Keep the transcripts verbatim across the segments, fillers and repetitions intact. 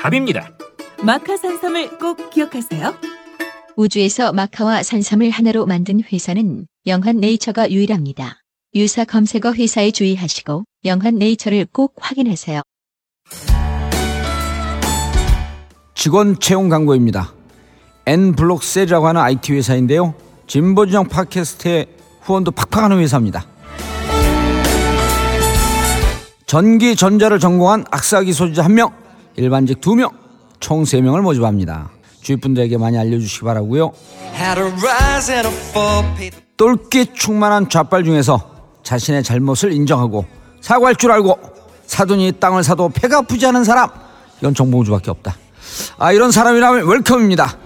답입니다. 마카산삼을 꼭 기억하세요. 우주에서 마카와 산삼을 하나로 만든 회사는 영한 네이처가 유일합니다. 유사 검색어 회사에 주의하시고 영한 네이처를 꼭 확인하세요. 직원 채용 광고입니다. N블록셀이라고 하는 아이티 회사인데요, 진보진영 팟캐스트에 후원도 팍팍하는 회사입니다. 전기전자를 전공한 악사기 소지자 한 명, 일반직 두 명, 총 세 명을 모집합니다. 주위 분들에게 많이 알려주시기 바라고요. 똘끼 충만한 좌빨 중에서 자신의 잘못을 인정하고 사과할 줄 알고 사돈이 땅을 사도 배가 아프지 않은 사람, 이건 정봉주밖에 없다. 아, 이런 사람이라면 웰컴입니다.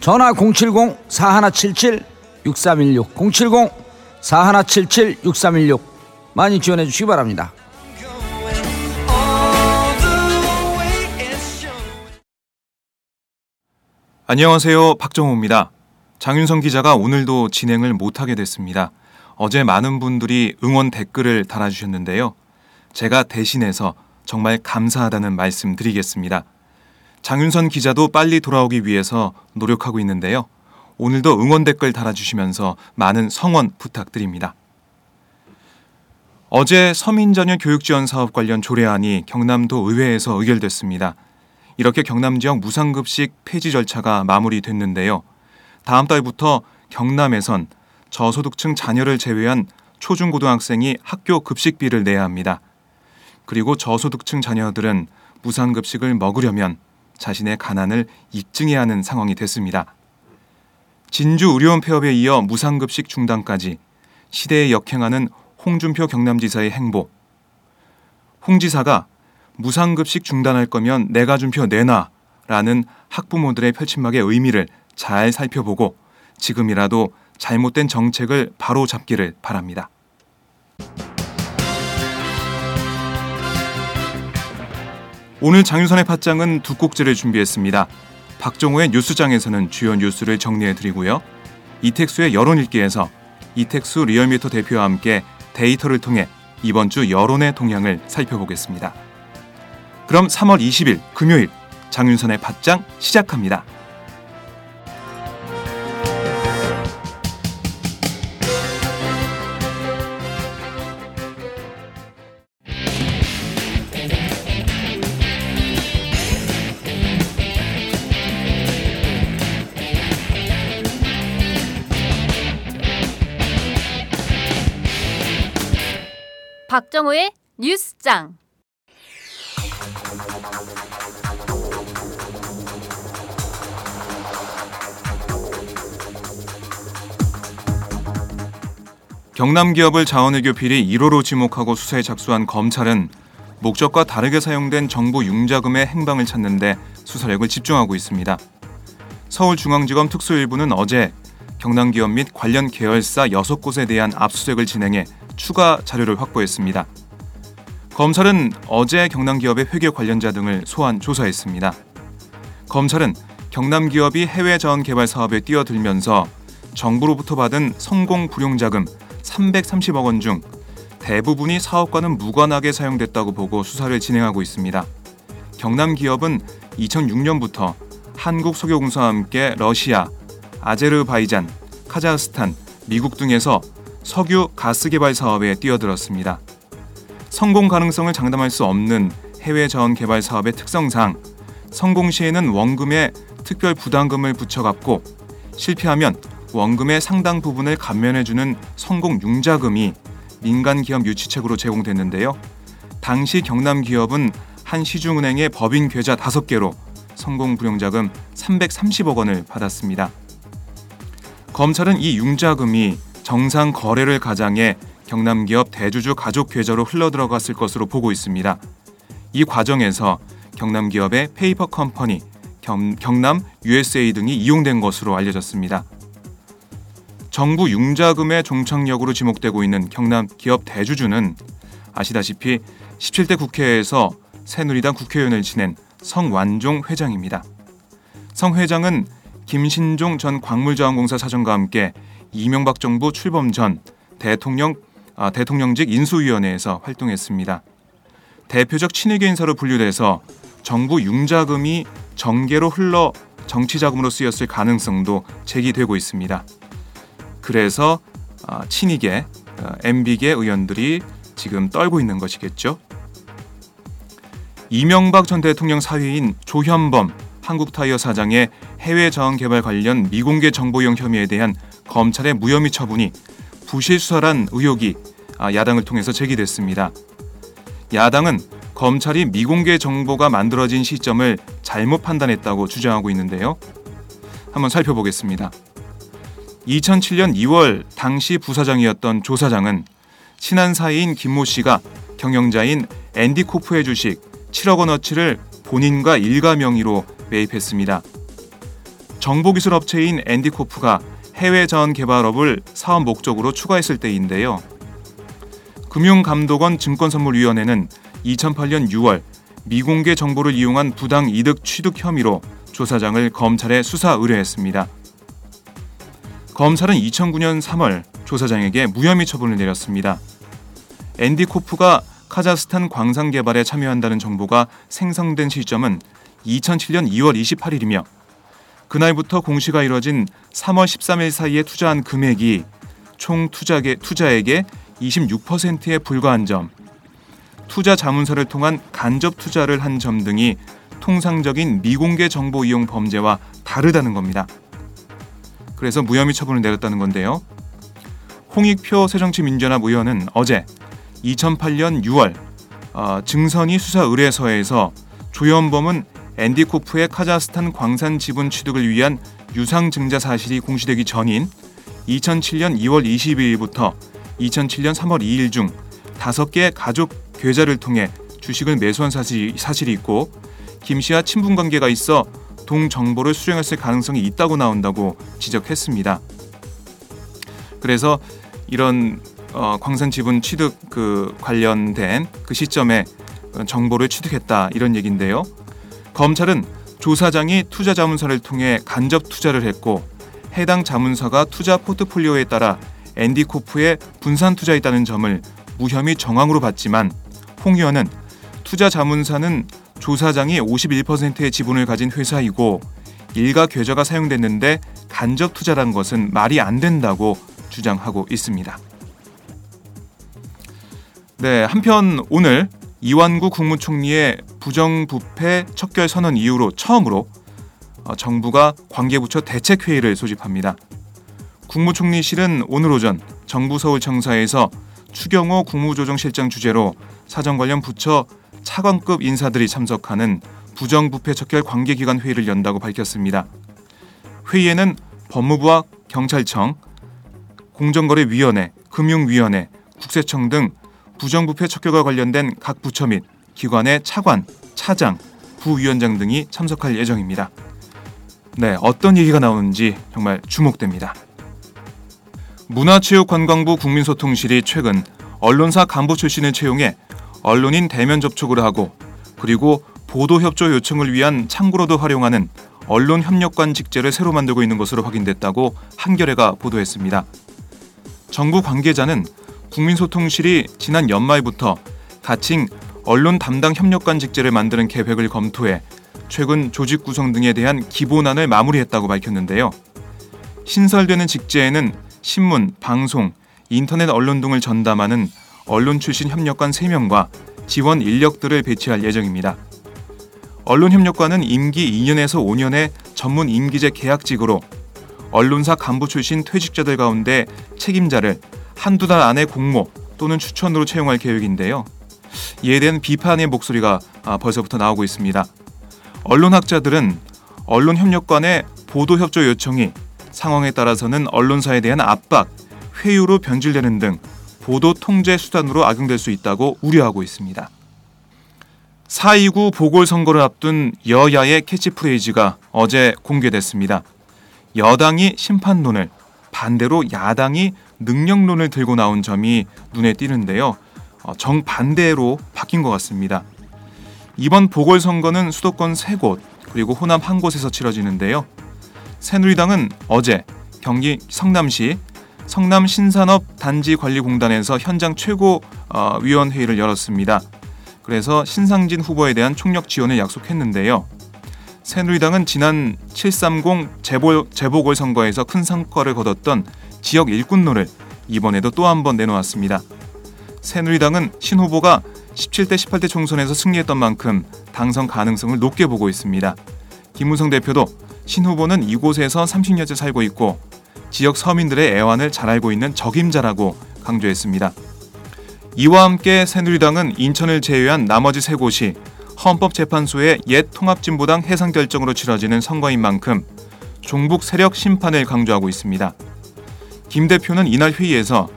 전화 공칠공 사일칠칠 육삼일육, 공칠공 사일칠칠 육삼일육 많이 지원해 주시기 바랍니다. 안녕하세요, 박정호입니다. 장윤선 기자가 오늘도 진행을 못하게 됐습니다. 어제 많은 분들이 응원 댓글을 달아주셨는데요, 제가 대신해서 정말 감사하다는 말씀 드리겠습니다. 장윤선 기자도 빨리 돌아오기 위해서 노력하고 있는데요, 오늘도 응원 댓글 달아주시면서 많은 성원 부탁드립니다. 어제 서민자녀 교육지원 사업 관련 조례안이 경남도 의회에서 의결됐습니다. 이렇게 경남 지역 무상급식 폐지 절차가 마무리됐는데요, 다음 달부터 경남에선 저소득층 자녀를 제외한 초중고등학생이 학교 급식비를 내야 합니다. 그리고 저소득층 자녀들은 무상급식을 먹으려면 자신의 가난을 입증해야 하는 상황이 됐습니다. 진주의료원 폐업에 이어 무상급식 중단까지 시대에 역행하는 홍준표 경남지사의 행보. 홍 지사가 무상급식 중단할 거면 내가 준 표 내놔라는 학부모들의 표침막의 의미를 잘 살펴보고 지금이라도 잘못된 정책을 바로 잡기를 바랍니다. 오늘 장윤선의 팟짱은 두 꼭지를 준비했습니다. 박정호의 뉴스짱에서는 주요 뉴스를 정리해드리고요, 이택수의 여론읽기에서 이택수 리얼미터 대표와 함께 데이터를 통해 이번 주 여론의 동향을 살펴보겠습니다. 그럼 삼월 이십일 금요일 장윤선의 팟짱 시작합니다. 박정호의 뉴스짱. 경남기업을 자원외교 비리 일 호로 지목하고 수사에 착수한 검찰은 목적과 다르게 사용된 정부 융자금의 행방을 찾는 데 수사력을 집중하고 있습니다. 서울중앙지검 특수일부는 어제 경남기업 및 관련 계열사 여섯 곳에 대한 압수수색을 진행해 추가 자료를 확보했습니다. 검찰은 어제 경남기업의 회계 관련자 등을 소환 조사했습니다. 검찰은 경남기업이 해외 자원개발 사업에 뛰어들면서 정부로부터 받은 성공불용자금 삼백삼십억 원 중 대부분이 사업과는 무관하게 사용됐다고 보고 수사를 진행하고 있습니다. 경남기업은 이천육년부터 한국석유공사와 함께 러시아, 아제르바이잔, 카자흐스탄, 미국 등에서 석유 가스 개발 사업에 뛰어들었습니다. 성공 가능성을 장담할 수 없는 해외 자원 개발 사업의 특성상 성공 시에는 원금에 특별 부담금을 붙여갚고 실패하면 원금의 상당 부분을 감면해주는 성공 융자금이 민간 기업 유치책으로 제공됐는데요. 당시 경남 기업은 한 시중은행의 법인 계좌 다섯 개로 성공 불용자금 삼백삼십억 원을 받았습니다. 검찰은 이 융자금이 정상 거래를 가장해 경남기업 대주주 가족 계좌로 흘러들어갔을 것으로 보고 있습니다. 이 과정에서 경남기업의 페이퍼 컴퍼니, 겸, 경남 유에스에이 등이 이용된 것으로 알려졌습니다. 정부 융자금의 종착역으로 지목되고 있는 경남기업 대주주는 아시다시피 십칠대 국회에서 새누리당 국회의원을 지낸 성완종 회장입니다. 성 회장은 김신종 전 광물자원공사 사장과 함께 이명박 정부 출범 전 대통령, 아, 대통령직 인수위원회에서 활동했습니다. 대표적 친위계 인사로 분류돼서 정부 융자금이 정계로 흘러 정치자금으로 쓰였을 가능성도 제기되고 있습니다. 그래서 아, 친위계, 아, 엠비계 의원들이 지금 떨고 있는 것이겠죠. 이명박 전 대통령 사위인 조현범 한국타이어 사장의 해외 자원 개발 관련 미공개 정보 이용 혐의에 대한 검찰의 무혐의 처분이 부실 수사란 의혹이 야당을 통해서 제기됐습니다. 야당은 검찰이 미공개 정보가 만들어진 시점을 잘못 판단했다고 주장하고 있는데요. 한번 살펴보겠습니다. 이천칠년 이월 당시 부사장이었던 조 사장은 친한 사이인 김모 씨가 경영자인 앤디코프의 주식 칠억 원어치를 본인과 일가 명의로 매입했습니다. 정보기술업체인 앤디코프가 해외 자원 개발업을 사업 목적으로 추가했을 때인데요. 금융감독원 증권선물위원회는 이천팔년 유월 미공개 정보를 이용한 부당 이득 취득 혐의로 조 사장을 검찰에 수사 의뢰했습니다. 검찰은 이천구년 삼월 조 사장에게 무혐의 처분을 내렸습니다. 앤디코프가 카자흐스탄 광산 개발에 참여한다는 정보가 생성된 시점은 이천칠년 이월 이십팔일이며 그날부터 공시가 이뤄진 삼월 십삼일 사이에 투자한 금액이 총 투자계, 투자액의 이십육 퍼센트에 불과한 점, 투자 자문서를 통한 간접 투자를 한 점 등이 통상적인 미공개 정보 이용 범죄와 다르다는 겁니다. 그래서 무혐의 처분을 내렸다는 건데요. 홍익표 새정치민주연합 의원은 어제 이천팔년 유월 어, 증선이 수사 의뢰서에서 조현범은 앤디코프의 카자흐스탄 광산 지분 취득을 위한 유상증자 사실이 공시되기 전인 이천칠년 이월 이십이일부터 이천칠년 삼월 이일 중 다섯 개의 가족 계좌를 통해 주식을 매수한 사실이, 사실이 있고 김 씨와 친분관계가 있어 동정보를 수령했을 가능성이 있다고 나온다고 지적했습니다. 그래서 이런 어, 광산 지분 취득 그 관련된 그 시점에 정보를 취득했다 이런 얘기인데요. 검찰은 조 사장이 투자 자문서를 통해 간접 투자를 했고 해당 자문서가 투자 포트폴리오에 따라 앤디코프에 분산 투자했다는 점을 무혐의 정황으로 봤지만 홍 의원은 투자 자문서는 조 사장이 오십일 퍼센트의 지분을 가진 회사이고 일가 계좌가 사용됐는데 간접 투자란 것은 말이 안 된다고 주장하고 있습니다. 네, 한편 오늘 이완구 국무총리의 부정부패 척결 선언 이후로 처음으로 정부가 관계부처 대책회의를 소집합니다. 국무총리실은 오늘 오전 정부 서울청사에서 추경호 국무조정실장 주재로 사정 관련 부처 차관급 인사들이 참석하는 부정부패 척결 관계기관 회의를 연다고 밝혔습니다. 회의에는 법무부와 경찰청, 공정거래위원회, 금융위원회, 국세청 등 부정부패 척결과 관련된 각 부처 및 기관의 차관, 차장, 부위원장 등이 참석할 예정입니다. 네, 어떤 얘기가 나오는지 정말 주목됩니다. 문화체육관광부 국민소통실이 최근 언론사 간부 출신을 채용해 언론인 대면 접촉을 하고 그리고 보도협조 요청을 위한 창구로도 활용하는 언론협력관 직제를 새로 만들고 있는 것으로 확인됐다고 한겨레가 보도했습니다. 정부 관계자는 국민소통실이 지난 연말부터 가칭 언론 담당 협력관 직제를 만드는 계획을 검토해 최근 조직 구성 등에 대한 기본안을 마무리했다고 밝혔는데요. 신설되는 직제에는 신문, 방송, 인터넷 언론 등을 전담하는 언론 출신 협력관 세 명과 지원 인력들을 배치할 예정입니다. 언론협력관은 임기 이 년에서 오 년의 전문 임기제 계약직으로 언론사 간부 출신 퇴직자들 가운데 책임자를 한두 달 안에 공모 또는 추천으로 채용할 계획인데요. 이에 대한 비판의 목소리가 벌써부터 나오고 있습니다. 언론학자들은 언론협력관의 보도협조 요청이 상황에 따라서는 언론사에 대한 압박, 회유로 변질되는 등 보도 통제 수단으로 악용될 수 있다고 우려하고 있습니다. 사 이구 보궐선거를 앞둔 여야의 캐치프레이즈가 어제 공개됐습니다. 여당이 심판론을, 반대로 야당이 능력론을 들고 나온 점이 눈에 띄는데요. 정반대로 바뀐 것 같습니다. 이번 보궐선거는 수도권 세 곳, 그리고 호남 한 곳에서 치러지는데요. 새누리당은 어제 경기 성남시 성남 신산업 단지관리공단에서 현장 최고위원회의를 열었습니다. 그래서 신상진 후보에 대한 총력 지원을 약속했는데요. 새누리당은 지난 칠삼공 재보, 재보궐선거에서 큰 성과를 거뒀던 지역 일꾼론을 이번에도 또 한 번 내놓았습니다. 새누리당은 신 후보가 십칠 대 십팔 대 총선에서 승리했던 만큼 당선 가능성을 높게 보고 있습니다. 김무성 대표도 신 후보는 이곳에서 삼십 년째 살고 있고 지역 서민들의 애환을 잘 알고 있는 적임자라고 강조했습니다. 이와 함께 새누리당은 인천을 제외한 나머지 세 곳이 헌법재판소의 옛 통합진보당 해산 결정으로 치러지는 선거인 만큼 종북 세력 심판을 강조하고 있습니다. 김 대표는 이날 회의에서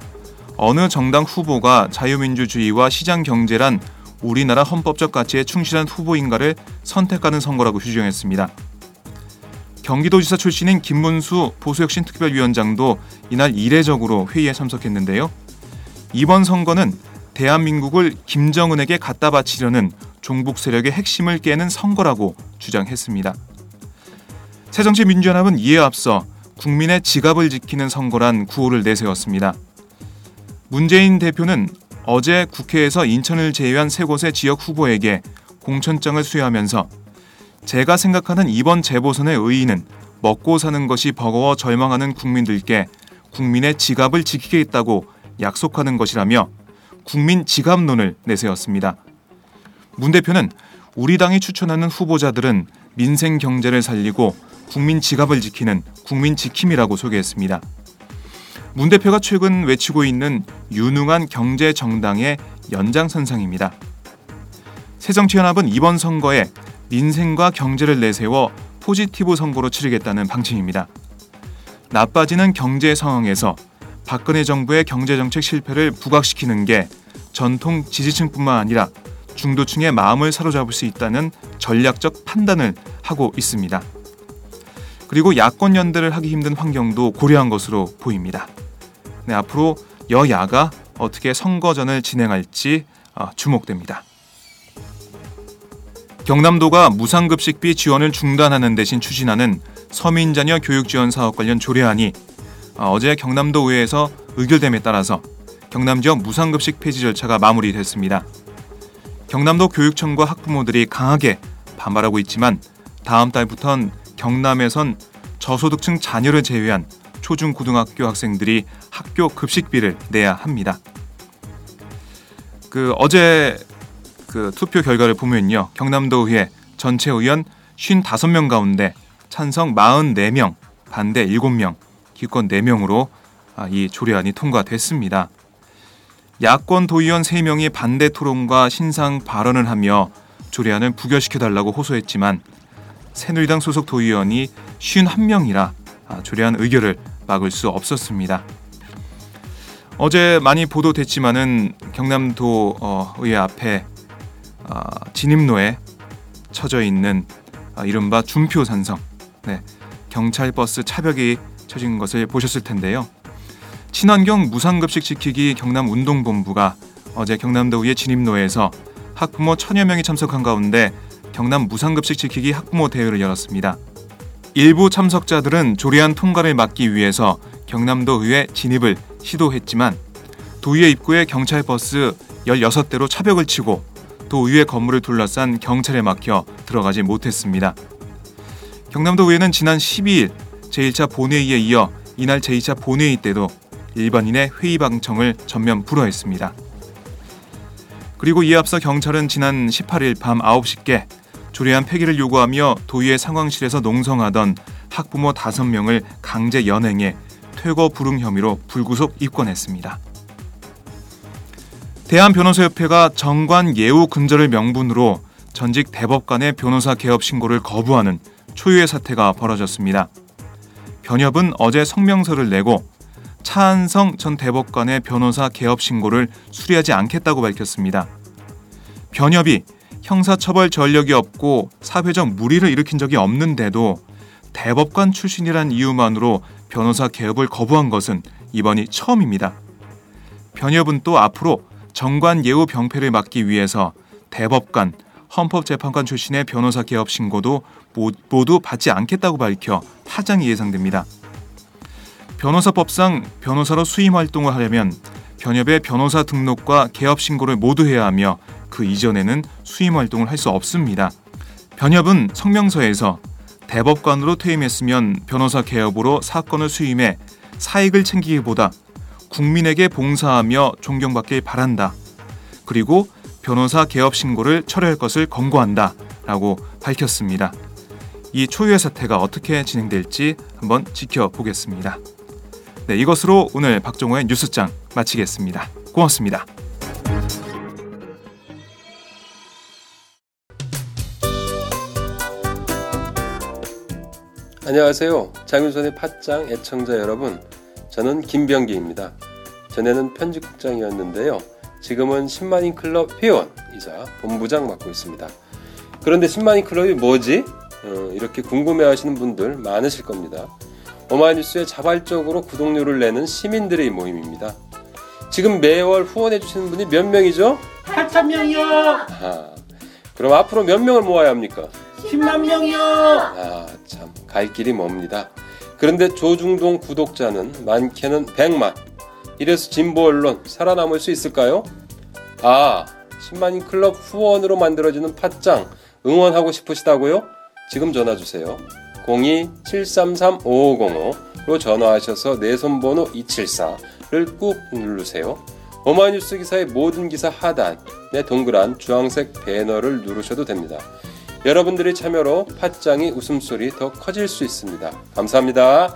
어느 정당 후보가 자유민주주의와 시장경제란 우리나라 헌법적 가치에 충실한 후보인가를 선택하는 선거라고 규정했습니다. 경기도지사 출신인 김문수 보수혁신특별위원장도 이날 이례적으로 회의에 참석했는데요. 이번 선거는 대한민국을 김정은에게 갖다 바치려는 종북 세력의 핵심을 깨는 선거라고 주장했습니다. 새정치민주연합은 이에 앞서 국민의 지갑을 지키는 선거란 구호를 내세웠습니다. 문재인 대표는 어제 국회에서 인천을 제외한 세 곳의 지역 후보에게 공천장을 수여하면서 제가 생각하는 이번 재보선의 의의는 먹고 사는 것이 버거워 절망하는 국민들께 국민의 지갑을 지키겠다고 약속하는 것이라며 국민 지갑론을 내세웠습니다. 문 대표는 우리 당이 추천하는 후보자들은 민생 경제를 살리고 국민 지갑을 지키는 국민 지킴이라고 소개했습니다. 문 대표가 최근 외치고 있는 유능한 경제 정당의 연장선상입니다. 새정치연합은 이번 선거에 민생과 경제를 내세워 포지티브 선거로 치르겠다는 방침입니다. 나빠지는 경제 상황에서 박근혜 정부의 경제정책 실패를 부각시키는 게 전통 지지층뿐만 아니라 중도층의 마음을 사로잡을 수 있다는 전략적 판단을 하고 있습니다. 그리고 야권 연대를 하기 힘든 환경도 고려한 것으로 보입니다. 네, 앞으로 여야가 어떻게 선거전을 진행할지 주목됩니다. 경남도가 무상급식비 지원을 중단하는 대신 추진하는 서민자녀 교육지원 사업 관련 조례안이 어제 경남도 의회에서 의결됨에 따라서 경남지역 무상급식 폐지 절차가 마무리됐습니다. 경남도 교육청과 학부모들이 강하게 반발하고 있지만 다음 달부터는 경남에선 저소득층 자녀를 제외한 초중고등학교 학생들이 학교 급식비를 내야 합니다. 그 어제 그 투표 결과를 보면요. 경남도 의회 전체 의원 오십오 명 가운데 찬성 사십사 명, 반대 일곱 명, 기권 네 명으로 이 조례안이 통과됐습니다. 야권 도의원 세 명이 반대 토론과 신상 발언을 하며 조례안을 부결시켜달라고 호소했지만 새누리당 소속 도의원이 오십일 명이라 조례안 의결을 막을 수 없었습니다. 어제 많이 보도됐지만은 경남도 의회 앞에 진입로에 쳐져 있는 이른바 준표 산성, 네, 경찰 버스 차벽이 쳐진 것을 보셨을 텐데요. 친환경 무상급식 지키기 경남 운동본부가 어제 경남도의회 진입로에서 학부모 천여 명이 참석한 가운데 경남 무상급식 지키기 학부모 대회를 열었습니다. 일부 참석자들은 조리안 통과를 막기 위해서 경남도의회 진입을 시도했지만 도의회 입구에 경찰 버스 열여섯 대로 차벽을 치고 도의회 건물을 둘러싼 경찰에 막혀 들어가지 못했습니다. 경남도의회는 지난 십이일 제일 차 본회의에 이어 이날 제이 차 본회의 때도 일반인의 회의 방청을 전면 불허했습니다. 그리고 이에 앞서 경찰은 지난 십팔일 밤 아홉 시께 조리안 폐기를 요구하며 도의회 상황실에서 농성하던 학부모 다섯 명을 강제 연행해 퇴거 불응 혐의로 불구속 입건했습니다. 대한변호사협회가 정관 예우 근절을 명분으로 전직 대법관의 변호사 개업 신고를 거부하는 초유의 사태가 벌어졌습니다. 변협은 어제 성명서를 내고 차한성 전 대법관의 변호사 개업 신고를 수리하지 않겠다고 밝혔습니다. 변협이 형사처벌 전력이 없고 사회적 물의를 일으킨 적이 없는데도 대법관 출신이란 이유만으로 변호사 개업을 거부한 것은 이번이 처음입니다. 변협은 또 앞으로 정관 예우 병폐를 막기 위해서 대법관, 헌법재판관 출신의 변호사 개업 신고도 모두 받지 않겠다고 밝혀 파장이 예상됩니다. 변호사법상 변호사로 수임 활동을 하려면 변협의 변호사 등록과 개업 신고를 모두 해야 하며 그 이전에는 수임 활동을 할 수 없습니다. 변협은 성명서에서 대법관으로 퇴임했으면 변호사 개업으로 사건을 수임해 사익을 챙기기보다 국민에게 봉사하며 존경받길 바란다. 그리고 변호사 개업 신고를 철회할 것을 권고한다. 라고 밝혔습니다. 이 초유의 사태가 어떻게 진행될지 한번 지켜보겠습니다. 네, 이것으로 오늘 박종호의 뉴스짱 마치겠습니다. 고맙습니다. 안녕하세요. 장윤선의 팟짱 애청자 여러분. 저는 김병기입니다. 전에는 편집국장이었는데요. 지금은 십만인 클럽 회원이자 본부장 맡고 있습니다. 그런데 십만인 클럽이 뭐지? 어, 이렇게 궁금해하시는 분들 많으실 겁니다. 오마이뉴스에 자발적으로 구독료를 내는 시민들의 모임입니다. 지금 매월 후원해주시는 분이 몇 명이죠? 팔천 명이요. 아, 그럼 앞으로 몇 명을 모아야 합니까? 십만 명이요. 아, 참 갈 길이 멉니다. 그런데 조중동 구독자는 많게는 백만. 이래서 진보 언론 살아남을 수 있을까요? 아, 십만인 클럽 후원으로 만들어지는 팟짱 응원하고 싶으시다고요? 지금 전화주세요. 공이 칠삼삼 오오공오로 전화하셔서 내 손번호 이칠사를 꾹 누르세요. 오마이뉴스 기사의 모든 기사 하단에 동그란 주황색 배너를 누르셔도 됩니다. 여러분들의 참여로 팟짱이 웃음소리 더 커질 수 있습니다. 감사합니다.